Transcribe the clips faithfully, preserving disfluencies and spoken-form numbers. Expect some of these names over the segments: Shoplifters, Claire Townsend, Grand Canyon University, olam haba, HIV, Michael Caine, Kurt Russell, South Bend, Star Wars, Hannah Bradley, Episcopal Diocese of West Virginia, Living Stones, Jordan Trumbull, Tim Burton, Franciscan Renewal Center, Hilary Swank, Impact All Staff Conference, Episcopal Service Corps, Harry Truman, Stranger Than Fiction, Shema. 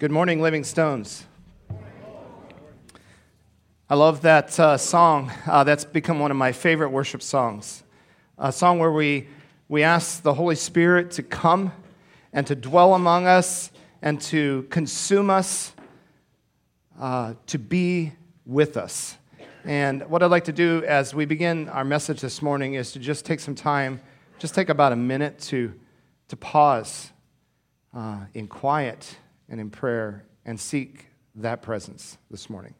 Good morning, Living Stones. I love that uh, song. Uh, that's become one of my favorite worship songs. A song where we, we ask the Holy Spirit to come and to dwell among us and to consume us, uh, to be with us. And what I'd like to do as we begin our message this morning is to just take some time, just take about a minute to, to pause uh, in quiet and in prayer, and seek that presence this morning.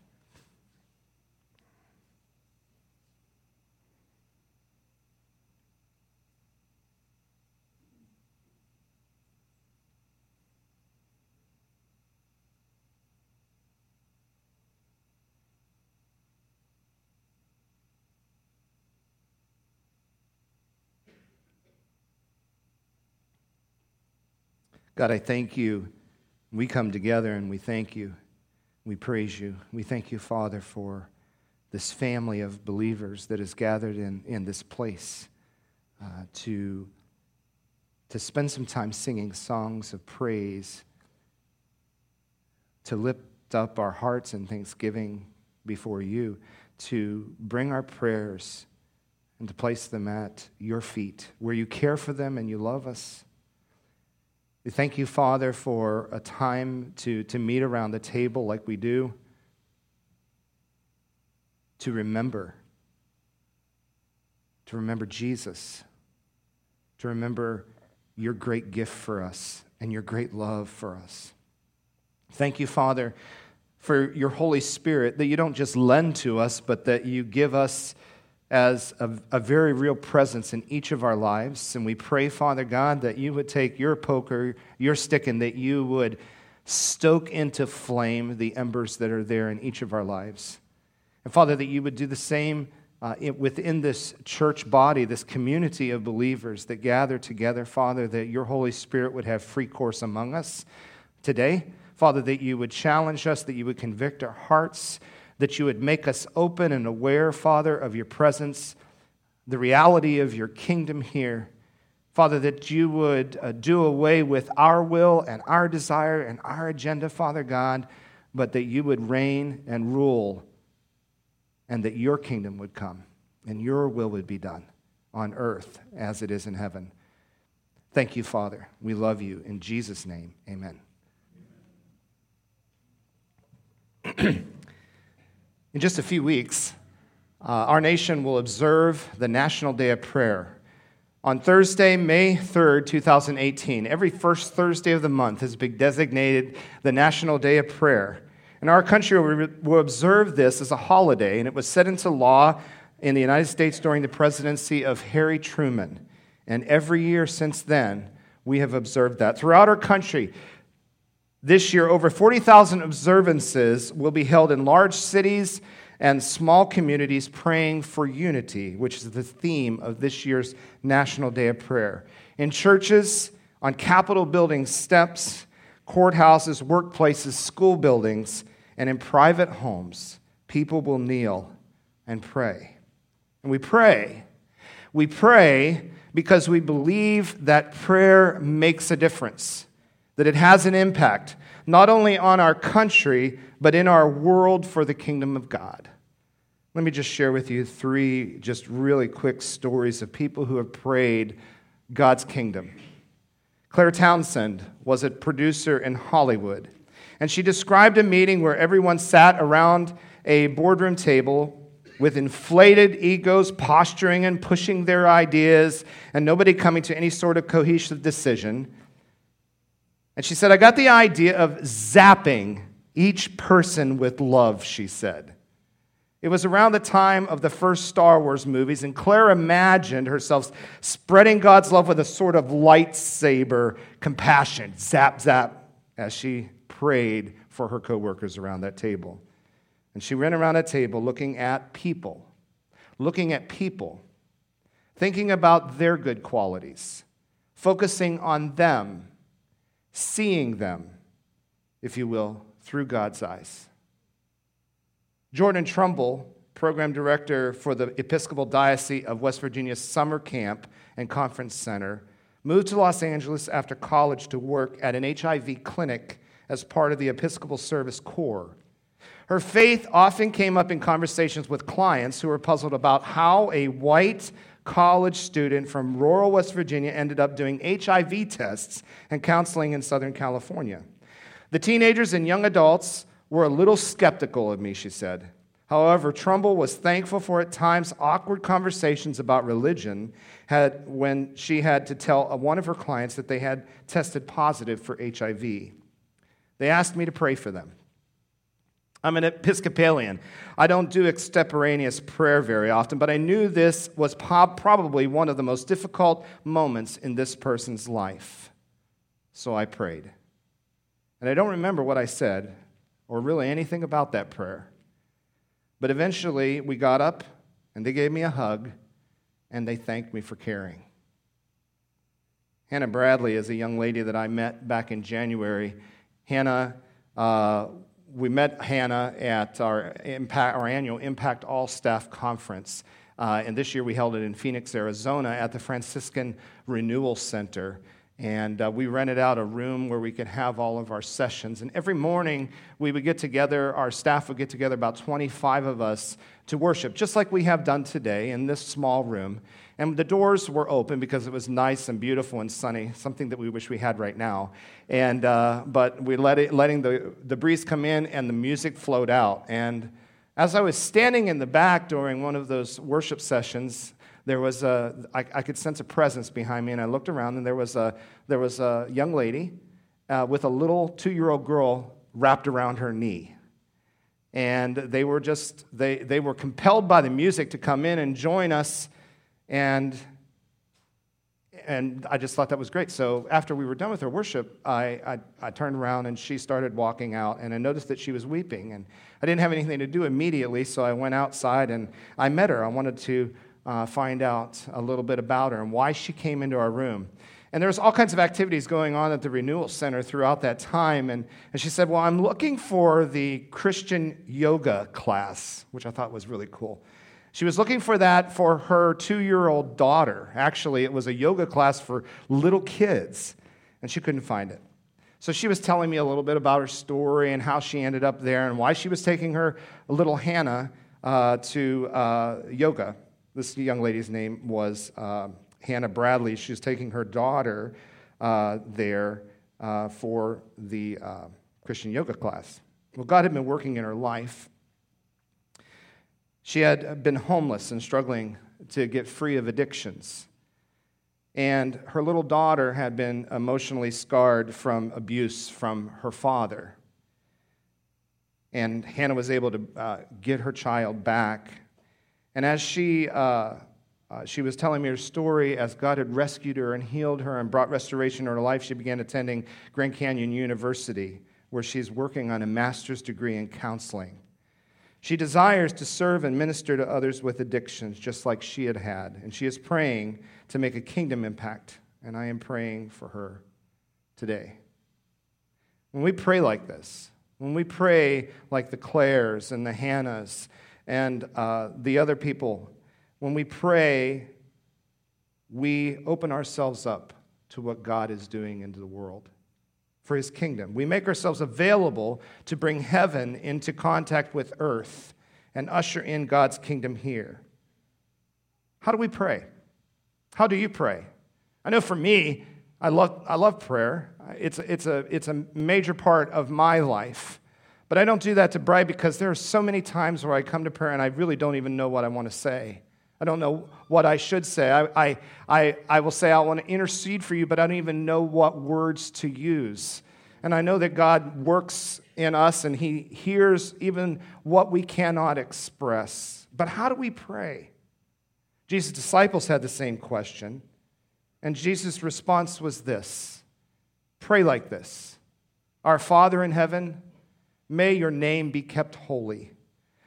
God, I thank you. We come together and we thank you, we praise you. We thank you, Father, for this family of believers that is gathered in, in this place uh, to, to spend some time singing songs of praise, to lift up our hearts in thanksgiving before you, to bring our prayers and to place them at your feet, where you care for them and you love us. We thank you, Father, for a time to, to meet around the table like we do, to remember, to remember Jesus, to remember your great gift for us and your great love for us. Thank you, Father, for your Holy Spirit, that you don't just lend to us, but that you give us as a, a very real presence in each of our lives. And we pray, Father God, that you would take your poker, your stick, and that you would stoke into flame the embers that are there in each of our lives. And Father, that you would do the same uh, within this church body, this community of believers that gather together, Father, that your Holy Spirit would have free course among us today. Father, that you would challenge us, that you would convict our hearts, that you would make us open and aware, Father, of your presence, the reality of your kingdom here. Father, that you would uh, do away with our will and our desire and our agenda, Father God, but that you would reign and rule and that your kingdom would come and your will would be done on earth as it is in heaven. Thank you, Father. We love you. In Jesus' name, amen. Amen. In just a few weeks, uh, our nation will observe the National Day of Prayer. On Thursday, May third, twenty eighteen, every first Thursday of the month has been designated the National Day of Prayer. And our country will observe this as a holiday, and it was set into law in the United States during the presidency of Harry Truman. And every year since then, we have observed that. Throughout our country, this year, over forty thousand observances will be held in large cities and small communities praying for unity, which is the theme of this year's National Day of Prayer. In churches, on Capitol building steps, courthouses, workplaces, school buildings, and in private homes, people will kneel and pray. And we pray. We pray because we believe that prayer makes a difference, that it has an impact, not only on our country, but in our world for the kingdom of God. Let me just share with you three just really quick stories of people who have prayed God's kingdom. Claire Townsend was a producer in Hollywood, and she described a meeting where everyone sat around a boardroom table with inflated egos, posturing and pushing their ideas, and nobody coming to any sort of cohesive decision. And she said, I got the idea of zapping each person with love, she said. It was around the time of the first Star Wars movies, and Claire imagined herself spreading God's love with a sort of lightsaber compassion, zap, zap, as she prayed for her coworkers around that table. And she ran around a table looking at people, looking at people, thinking about their good qualities, focusing on them, seeing them, if you will, through God's eyes. Jordan Trumbull, program director for the Episcopal Diocese of West Virginia Summer Camp and Conference Center, moved to Los Angeles after college to work at an H I V clinic as part of the Episcopal Service Corps. Her faith often came up in conversations with clients who were puzzled about how a white college student from rural West Virginia ended up doing H I V tests and counseling in Southern California. The teenagers and young adults were a little skeptical of me, she said. However, Trumbull was thankful for at times awkward conversations about religion had, when she had to tell one of her clients that they had tested positive for H I V. They asked me to pray for them. I'm an Episcopalian. I don't do extemporaneous prayer very often, but I knew this was probably one of the most difficult moments in this person's life. So I prayed. And I don't remember what I said or really anything about that prayer. But eventually we got up and they gave me a hug and they thanked me for caring. Hannah Bradley is a young lady that I met back in January. Hannah uh, We met Hannah at our, impact, our annual Impact All Staff Conference, uh, and this year we held it in Phoenix, Arizona at the Franciscan Renewal Center, and uh, we rented out a room where we could have all of our sessions, and every morning we would get together, our staff would get together, about twenty-five of us, to worship, just like we have done today in this small room, and the doors were open because it was nice and beautiful and sunny, something that we wish we had right now, and uh, but we let it, letting the, the breeze come in and the music flowed out, and as I was standing in the back during one of those worship sessions, there was a, I, I could sense a presence behind me, and I looked around, and there was a, there was a young lady uh, with a little two-year-old girl wrapped around her knee. And they were just, they, they were compelled by the music to come in and join us, and and I just thought that was great. So after we were done with her worship, I, I I turned around and she started walking out, and I noticed that she was weeping, and I didn't have anything to do immediately, so I went outside and I met her. I wanted to uh, find out a little bit about her and why she came into our room. And there was all kinds of activities going on at the Renewal Center throughout that time. And, and she said, well, I'm looking for the Christian yoga class, which I thought was really cool. She was looking for that for her two-year-old daughter. Actually, it was a yoga class for little kids, and she couldn't find it. So she was telling me a little bit about her story and how she ended up there and why she was taking her little Hannah uh, to uh, yoga. This young lady's name was... Uh, Hannah Bradley. She's taking her daughter uh, there uh, for the uh, Christian yoga class. Well, God had been working in her life. She had been homeless and struggling to get free of addictions. And her little daughter had been emotionally scarred from abuse from her father. And Hannah was able to uh, get her child back. And as she... Uh, Uh, she was telling me her story as God had rescued her and healed her and brought restoration to her life. She began attending Grand Canyon University, where she's working on a master's degree in counseling. She desires to serve and minister to others with addictions, just like she had had, and she is praying to make a kingdom impact, and I am praying for her today. When we pray like this, when we pray like the Claires and the Hannahs and uh, the other people, when we pray, we open ourselves up to what God is doing into the world for His kingdom. We make ourselves available to bring heaven into contact with earth and usher in God's kingdom here. How do we pray? How do you pray? I know for me, I love I love prayer. It's it's a it's a major part of my life. But I don't do that to brag because there are so many times where I come to prayer and I really don't even know what I want to say. I don't know what I should say. I, I I I will say I want to intercede for you, but I don't even know what words to use. And I know that God works in us and He hears even what we cannot express. But how do we pray? Jesus' disciples had the same question, and Jesus' response was this: pray like this. Our Father in heaven, may your name be kept holy.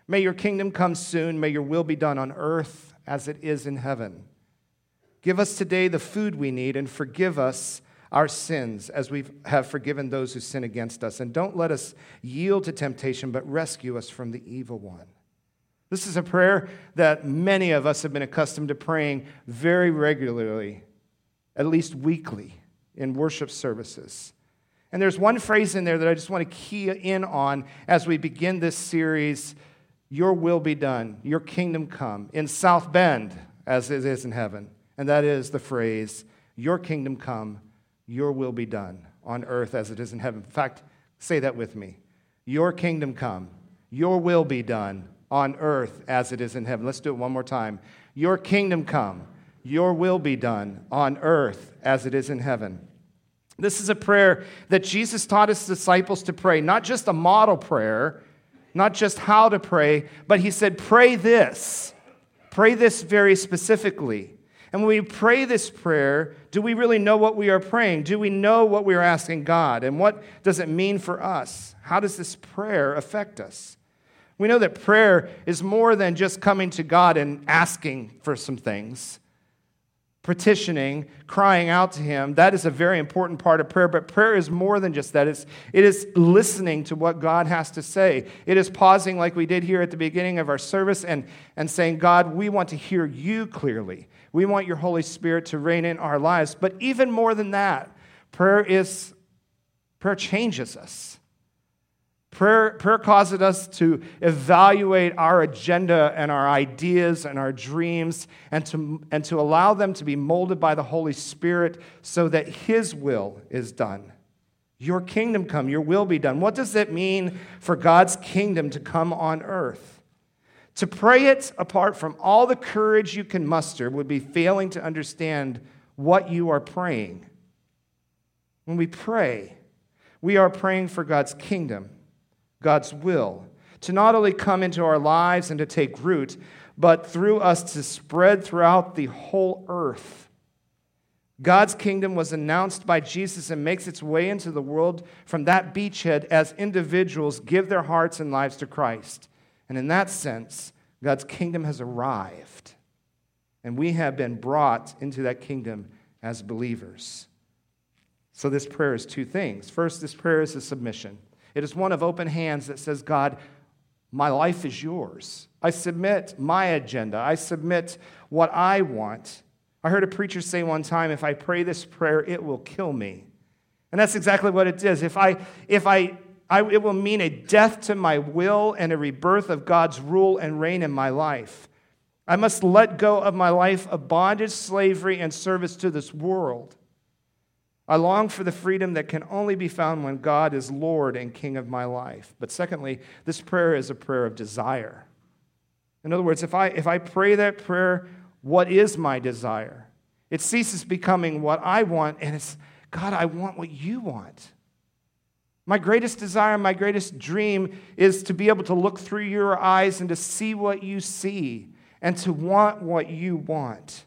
May your kingdom come soon. May your will be done on earth as it is in heaven. Give us today the food we need and forgive us our sins as we have forgiven those who sin against us. And don't let us yield to temptation, but rescue us from the evil one. This is a prayer that many of us have been accustomed to praying very regularly, at least weekly, in worship services. And there's one phrase in there that I just want to key in on as we begin this series, your will be done, your kingdom come, in South Bend as it is in heaven. And that is the phrase, your kingdom come, your will be done on earth as it is in heaven. In fact, say that with me. Your kingdom come, your will be done on earth as it is in heaven. Let's do it one more time. Your kingdom come, your will be done on earth as it is in heaven. This is a prayer that Jesus taught his disciples to pray, not just a model prayer, not just how to pray, but he said, pray this. Pray this very specifically. And when we pray this prayer, do we really know what we are praying? Do we know what we are asking God? And what does it mean for us? How does this prayer affect us? We know that prayer is more than just coming to God and asking for some things. Petitioning, crying out to him, that is a very important part of prayer, but prayer is more than just that. It's, it is listening to what God has to say. It is pausing like we did here at the beginning of our service and, and saying, God, we want to hear you clearly. We want your Holy Spirit to reign in our lives. But even more than that, prayer is prayer changes us. Prayer, prayer causes us to evaluate our agenda and our ideas and our dreams and to, and to allow them to be molded by the Holy Spirit so that his will is done. Your kingdom come, your will be done. What does that mean for God's kingdom to come on earth? To pray it apart from all the courage you can muster would be failing to understand what you are praying. When we pray, we are praying for God's kingdom, God's will, to not only come into our lives and to take root, but through us to spread throughout the whole earth. God's kingdom was announced by Jesus and makes its way into the world from that beachhead as individuals give their hearts and lives to Christ. And in that sense, God's kingdom has arrived, and we have been brought into that kingdom as believers. So this prayer is two things. First, this prayer is a submission. It is one of open hands that says, God, my life is yours. I submit my agenda. I submit what I want. I heard a preacher say one time, if I pray this prayer, it will kill me. And that's exactly what it is. If I, if I, I it will mean a death to my will and a rebirth of God's rule and reign in my life. I must let go of my life of bondage, slavery, and service to this world. I long for the freedom that can only be found when God is Lord and King of my life. But secondly, this prayer is a prayer of desire. In other words, if I if I pray that prayer, what is my desire? It ceases becoming what I want, and it's, God, I want what you want. My greatest desire, my greatest dream is to be able to look through your eyes and to see what you see and to want what you want.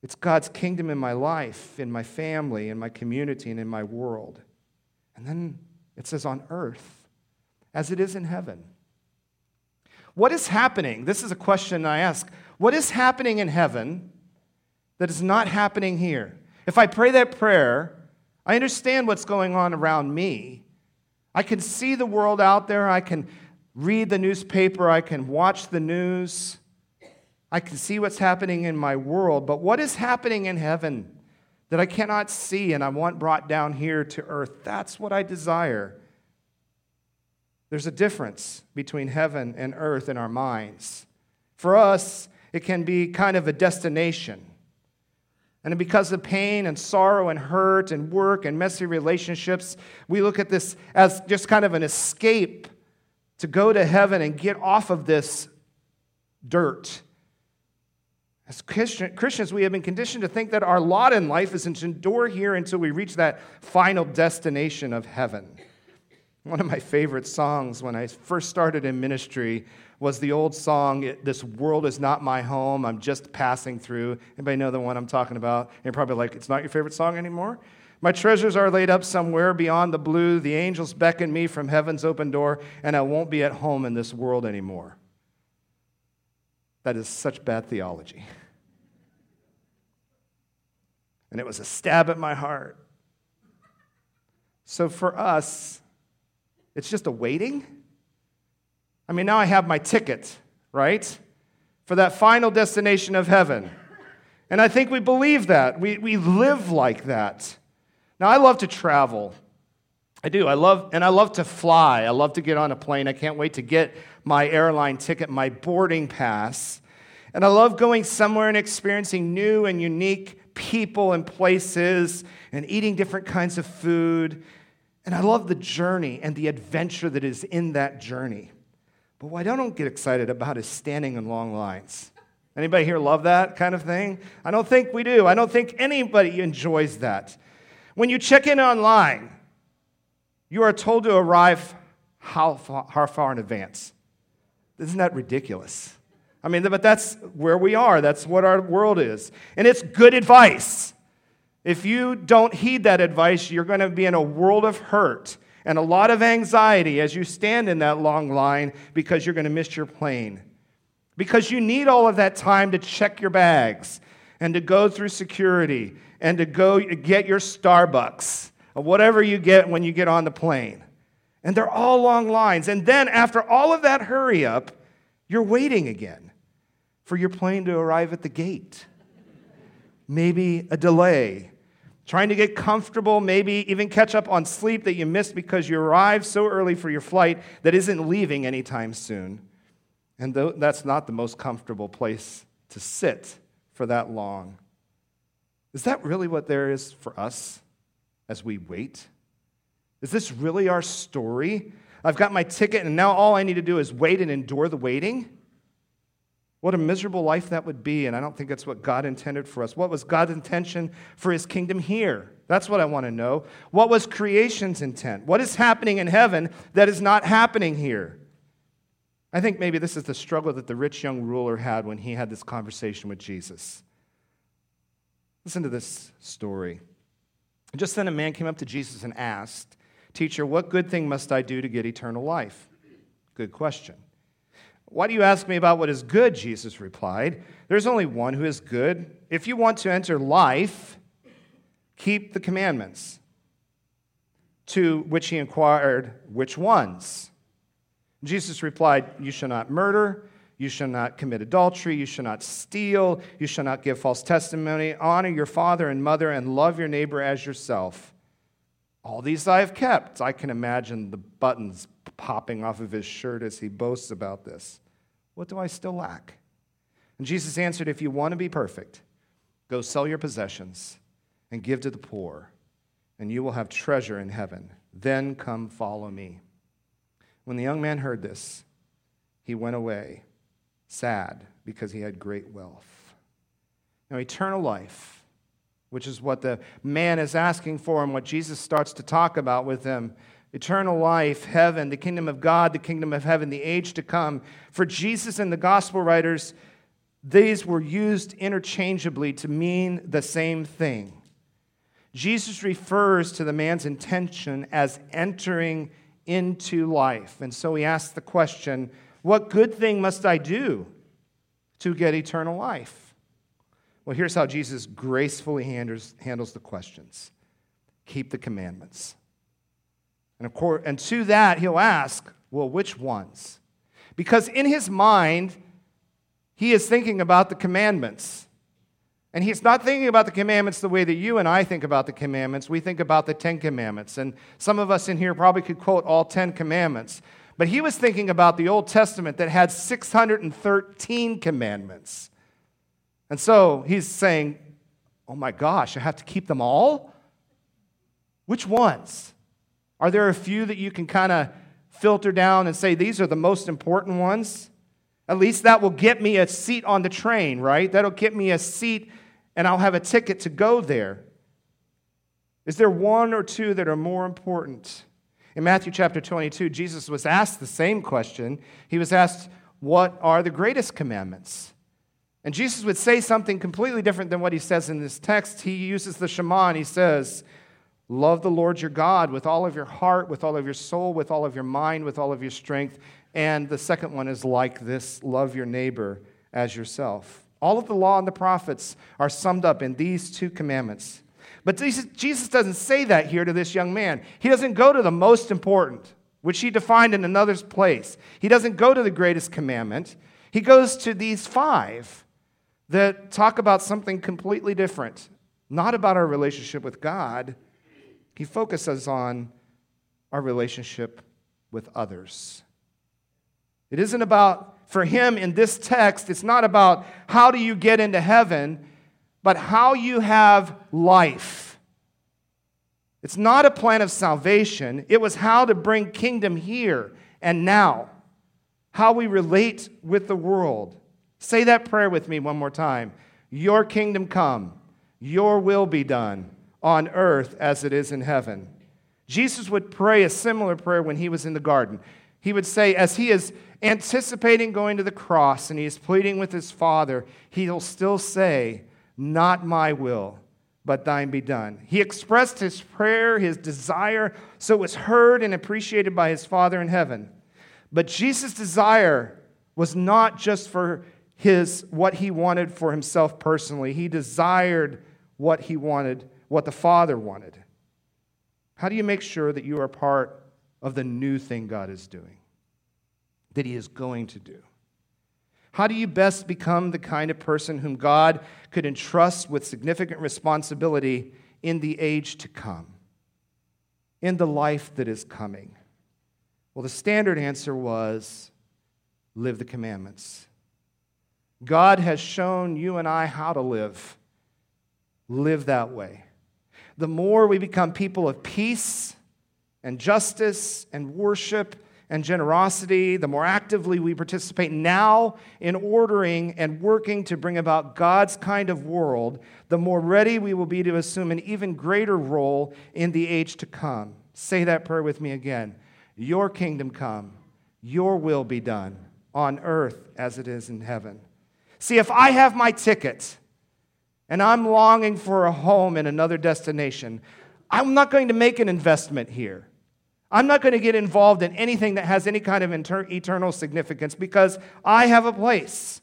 It's God's kingdom in my life, in my family, in my community, and in my world. And then it says on earth, as it is in heaven. What is happening? This is a question I ask. What is happening in heaven that is not happening here? If I pray that prayer, I understand what's going on around me. I can see the world out there. I can read the newspaper. I can watch the news. I can see what's happening in my world, but what is happening in heaven that I cannot see and I want brought down here to earth? That's what I desire. There's a difference between heaven and earth in our minds. For us, it can be kind of a destination. And because of pain and sorrow and hurt and work and messy relationships, we look at this as just kind of an escape to go to heaven and get off of this dirt. As Christians, we have been conditioned to think that our lot in life is to endure here until we reach that final destination of heaven. One of my favorite songs when I first started in ministry was the old song, This World Is Not My Home, I'm Just Passing Through. Anybody know the one I'm talking about? You're probably like, it's not your favorite song anymore? My treasures are laid up somewhere beyond the blue. The angels beckon me from heaven's open door, and I won't be at home in this world anymore. That is such bad theology. And it was a stab at my heart. So for us, it's just a waiting. I mean, now I have my ticket, right? For that final destination of heaven. And I think we believe that. We, we live like that. Now, I love to travel. I do. I love, and I love to fly. I love to get on a plane. I can't wait to get my airline ticket, my boarding pass. And I love going somewhere and experiencing new and unique people and places and eating different kinds of food. And I love the journey and the adventure that is in that journey. But what I don't get excited about is standing in long lines. Anybody here love that kind of thing? I don't think we do. I don't think anybody enjoys that. When you check in online, you are told to arrive how far, how far in advance. Isn't that ridiculous? I mean, but that's where we are. That's what our world is. And it's good advice. If you don't heed that advice, you're going to be in a world of hurt and a lot of anxiety as you stand in that long line because you're going to miss your plane. Because you need all of that time to check your bags and to go through security and to go get your Starbucks or whatever you get when you get on the plane. And they're all long lines. And then after all of that hurry up, you're waiting again for your plane to arrive at the gate. Maybe a delay. Trying to get comfortable, maybe even catch up on sleep that you missed because you arrived so early for your flight that isn't leaving anytime soon. And that's not the most comfortable place to sit for that long. Is that really what there is for us as we wait? Is this really our story? I've got my ticket, and now all I need to do is wait and endure the waiting? What a miserable life that would be, and I don't think that's what God intended for us. What was God's intention for his kingdom here? That's what I want to know. What was creation's intent? What is happening in heaven that is not happening here? I think maybe this is the struggle that the rich young ruler had when he had this conversation with Jesus. Listen to this story. Just then a man came up to Jesus and asked, "Teacher, what good thing must I do to get eternal life?" Good question. "Why do you ask me about what is good?" Jesus replied. "There's only one who is good. If you want to enter life, keep the commandments." To which he inquired, "Which ones?" Jesus replied, "You shall not murder, you shall not commit adultery, you shall not steal, you shall not give false testimony, honor your father and mother, and love your neighbor as yourself. All these I have kept." I can imagine the buttons popping off of his shirt as he boasts about this. "What do I still lack?" And Jesus answered, "If you want to be perfect, go sell your possessions and give to the poor, and you will have treasure in heaven. Then come follow me." When the young man heard this, he went away sad because he had great wealth. Now, eternal life, which is what the man is asking for and what Jesus starts to talk about with him. Eternal life, heaven, the kingdom of God, the kingdom of heaven, the age to come. For Jesus and the gospel writers, these were used interchangeably to mean the same thing. Jesus refers to the man's intention as entering into life. And so he asks the question, what good thing must I do to get eternal life? Well, here's how Jesus gracefully handles, handles the questions. Keep the commandments. And of course, and to that, he'll ask, well, which ones? Because in his mind, he is thinking about the commandments. And he's not thinking about the commandments the way that you and I think about the commandments. We think about the Ten Commandments. And some of us in here probably could quote all Ten Commandments. But he was thinking about the Old Testament that had six hundred thirteen commandments. And so he's saying, oh my gosh, I have to keep them all? Which ones? Are there a few that you can kind of filter down and say, these are the most important ones? At least that will get me a seat on the train, right? That'll get me a seat and I'll have a ticket to go there. Is there one or two that are more important? In Matthew chapter twenty-two, Jesus was asked the same question. He was asked, what are the greatest commandments? And Jesus would say something completely different than what he says in this text. He uses the Shema and he says, love the Lord your God with all of your heart, with all of your soul, with all of your mind, with all of your strength. And the second one is like this, love your neighbor as yourself. All of the law and the prophets are summed up in these two commandments. But Jesus doesn't say that here to this young man. He doesn't go to the most important, which he defined in another place. He doesn't go to the greatest commandment. He goes to these five that talk about something completely different, not about our relationship with God, He focuses on our relationship with others. It isn't about, for him in this text, it's not about how do you get into heaven, but how you have life. It's not a plan of salvation. It was how to bring kingdom here and now. How we relate with the world. Say that prayer with me one more time. Your kingdom come, your will be done on earth as it is in heaven. Jesus would pray a similar prayer when he was in the garden. He would say, as he is anticipating going to the cross and he is pleading with his Father, he'll still say, not my will, but thine be done. He expressed his prayer, his desire, so it was heard and appreciated by his Father in heaven. But Jesus' desire was not just for his what he wanted for himself personally. He desired what he wanted, what the Father wanted. How do you make sure that you are part of the new thing God is doing, that he is going to do? How do you best become the kind of person whom God could entrust with significant responsibility in the age to come, in the life that is coming? Well, the standard answer was, live the commandments. God has shown you and I how to live. Live that way. The more we become people of peace and justice and worship and generosity, the more actively we participate now in ordering and working to bring about God's kind of world, the more ready we will be to assume an even greater role in the age to come. Say that prayer with me again. Your kingdom come, your will be done on earth as it is in heaven. See, if I have my ticket and I'm longing for a home in another destination, I'm not going to make an investment here. I'm not going to get involved in anything that has any kind of inter- eternal significance because I have a place.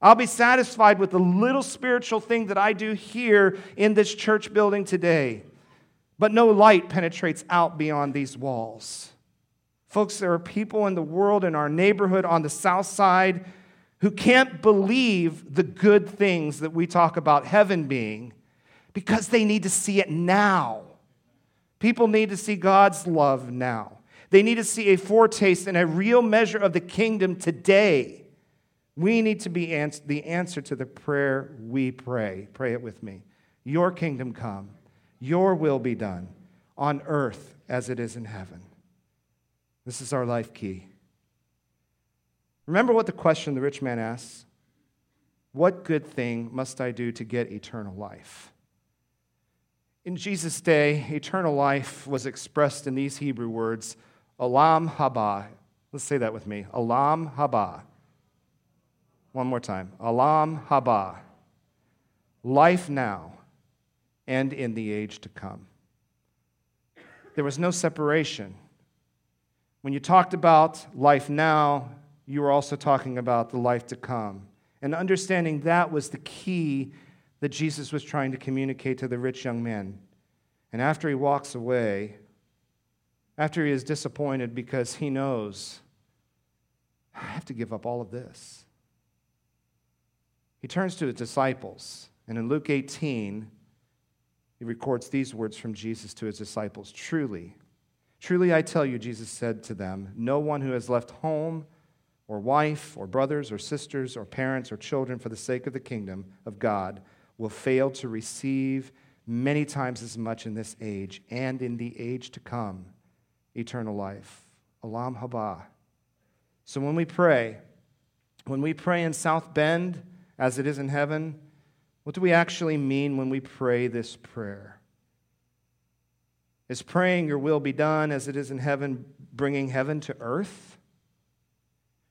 I'll be satisfied with the little spiritual thing that I do here in this church building today. But no light penetrates out beyond these walls. Folks, there are people in the world, in our neighborhood, on the south side, who can't believe the good things that we talk about heaven being because they need to see it now. People need to see God's love now. They need to see a foretaste and a real measure of the kingdom today. We need to be ans- the answer to the prayer we pray. Pray it with me. Your kingdom come, your will be done on earth as it is in heaven. This is our life key. Remember what the question the rich man asks? What good thing must I do to get eternal life? In Jesus' day, eternal life was expressed in these Hebrew words, olam haba. Let's say that with me. Olam haba. One more time. Olam haba. Life now and in the age to come. There was no separation. When you talked about life now, you were also talking about the life to come. And understanding that was the key that Jesus was trying to communicate to the rich young man. And after he walks away, after he is disappointed because he knows, I have to give up all of this, he turns to his disciples. And in Luke eighteen, he records these words from Jesus to his disciples. Truly, Truly I tell you, Jesus said to them, no one who has left home or wife or brothers or sisters or parents or children for the sake of the kingdom of God will fail to receive many times as much in this age and in the age to come eternal life. Olam haba. So when we pray, when we pray in South Bend as it is in heaven, what do we actually mean when we pray this prayer? Is praying your will be done as it is in heaven, bringing heaven to earth?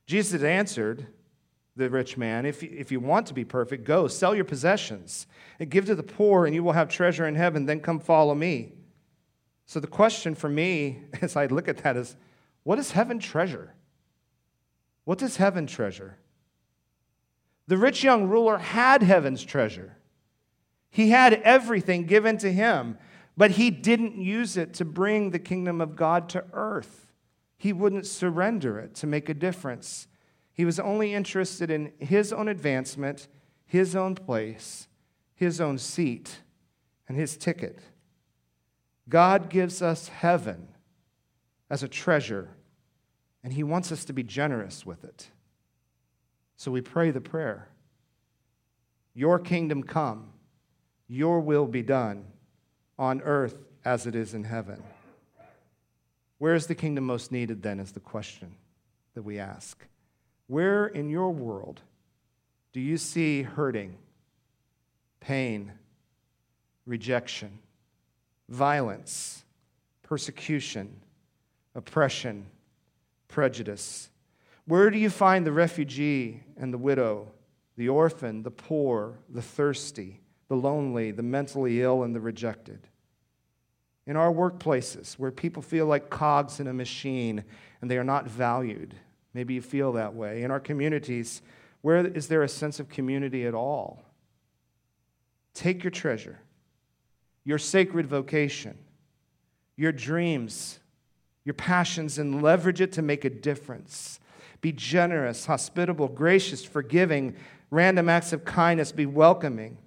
Jesus answered the rich man, if if you want to be perfect, go, sell your possessions and give to the poor, and you will have treasure in heaven, then come follow me. So the question for me as I look at that is, what does heaven treasure? What does heaven treasure? The rich young ruler had heaven's treasure. He had everything given to him. But he didn't use it to bring the kingdom of God to earth. He wouldn't surrender it to make a difference. He was only interested in his own advancement, his own place, his own seat, and his ticket. God gives us heaven as a treasure, and he wants us to be generous with it. So we pray the prayer, your kingdom come, your will be done on earth as it is in heaven. Where is the kingdom most needed then is the question that we ask. Where in your world do you see hurting, pain, rejection, violence, persecution, oppression, prejudice? Where do you find the refugee and the widow, the orphan, the poor, the thirsty, the lonely, the mentally ill, and the rejected? In our workplaces, where people feel like cogs in a machine and they are not valued, maybe you feel that way. In our communities, where is there a sense of community at all? Take your treasure, your sacred vocation, your dreams, your passions, and leverage it to make a difference. Be generous, hospitable, gracious, forgiving, random acts of kindness, be welcoming.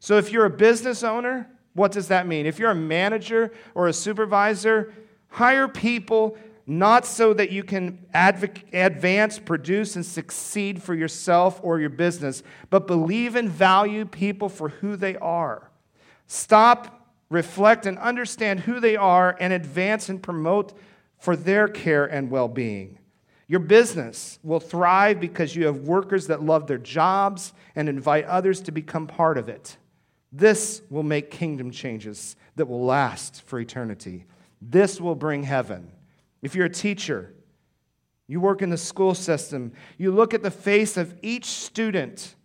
So if you're a business owner, what does that mean? If you're a manager or a supervisor, hire people not so that you can adv- advance, produce, and succeed for yourself or your business, but believe and value people for who they are. Stop, reflect, and understand who they are and advance and promote for their care and well-being. Your business will thrive because you have workers that love their jobs and invite others to become part of it. This will make kingdom changes that will last for eternity. This will bring heaven. If you're a teacher, you work in the school system, you look at the face of each student,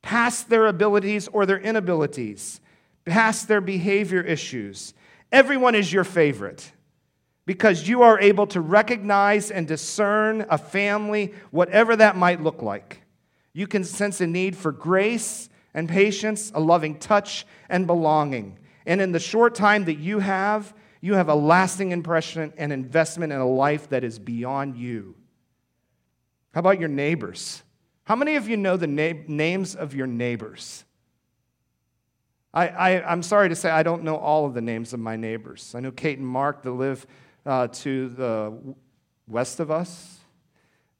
past their abilities or their inabilities, past their behavior issues. Everyone is your favorite, because you are able to recognize and discern a family, whatever that might look like. You can sense a need for grace and patience, a loving touch, and belonging. And in the short time that you have, you have a lasting impression and investment in a life that is beyond you. How about your neighbors? How many of you know the na- names of your neighbors? I, I, I'm sorry to say I don't know all of the names of my neighbors. I know Kate and Mark that live Uh, to the west of us,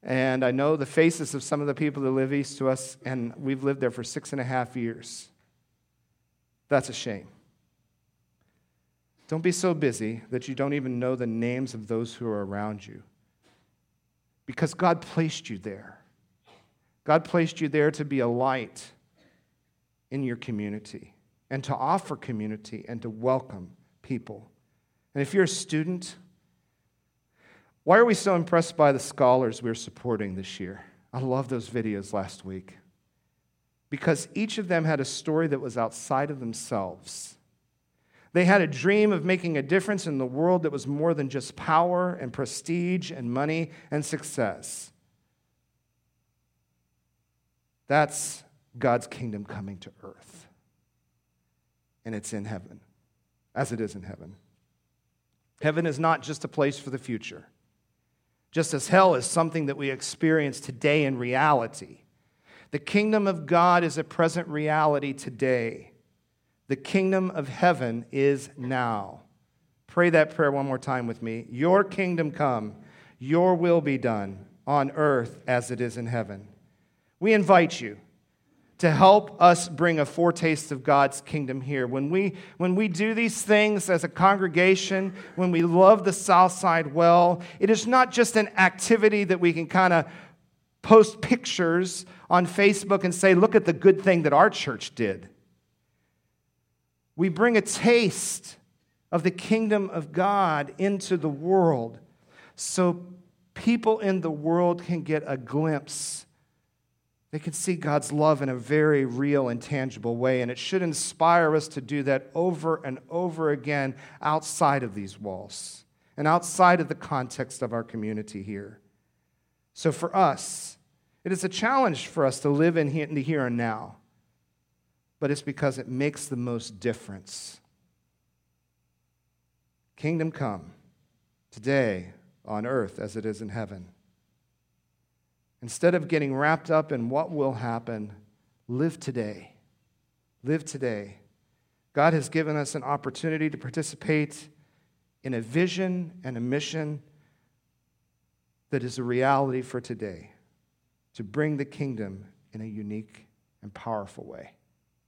and I know the faces of some of the people that live east to us, and we've lived there for six and a half years. That's a shame. Don't be so busy that you don't even know the names of those who are around you, because God placed you there. God placed you there to be a light in your community and to offer community and to welcome people. And if you're a student, why are we so impressed by the scholars we're supporting this year? I love those videos last week, because each of them had a story that was outside of themselves. They had a dream of making a difference in the world that was more than just power and prestige and money and success. That's God's kingdom coming to earth. And it's in heaven, as it is in heaven. Heaven is not just a place for the future, just as hell is something that we experience today in reality. The kingdom of God is a present reality today. The kingdom of heaven is now. Pray that prayer one more time with me. Your kingdom come, your will be done on earth as it is in heaven. We invite you to help us bring a foretaste of God's kingdom here. When we, when we do these things as a congregation, when we love the South Side well, it is not just an activity that we can kind of post pictures on Facebook and say, look at the good thing that our church did. We bring a taste of the kingdom of God into the world so people in the world can get a glimpse. They can see God's love in a very real and tangible way, and it should inspire us to do that over and over again outside of these walls and outside of the context of our community here. So for us, it is a challenge for us to live in the here and now, but it's because it makes the most difference. Kingdom come today on earth as it is in heaven. Instead of getting wrapped up in what will happen, live today. Live today. God has given us an opportunity to participate in a vision and a mission that is a reality for today, to bring the kingdom in a unique and powerful way.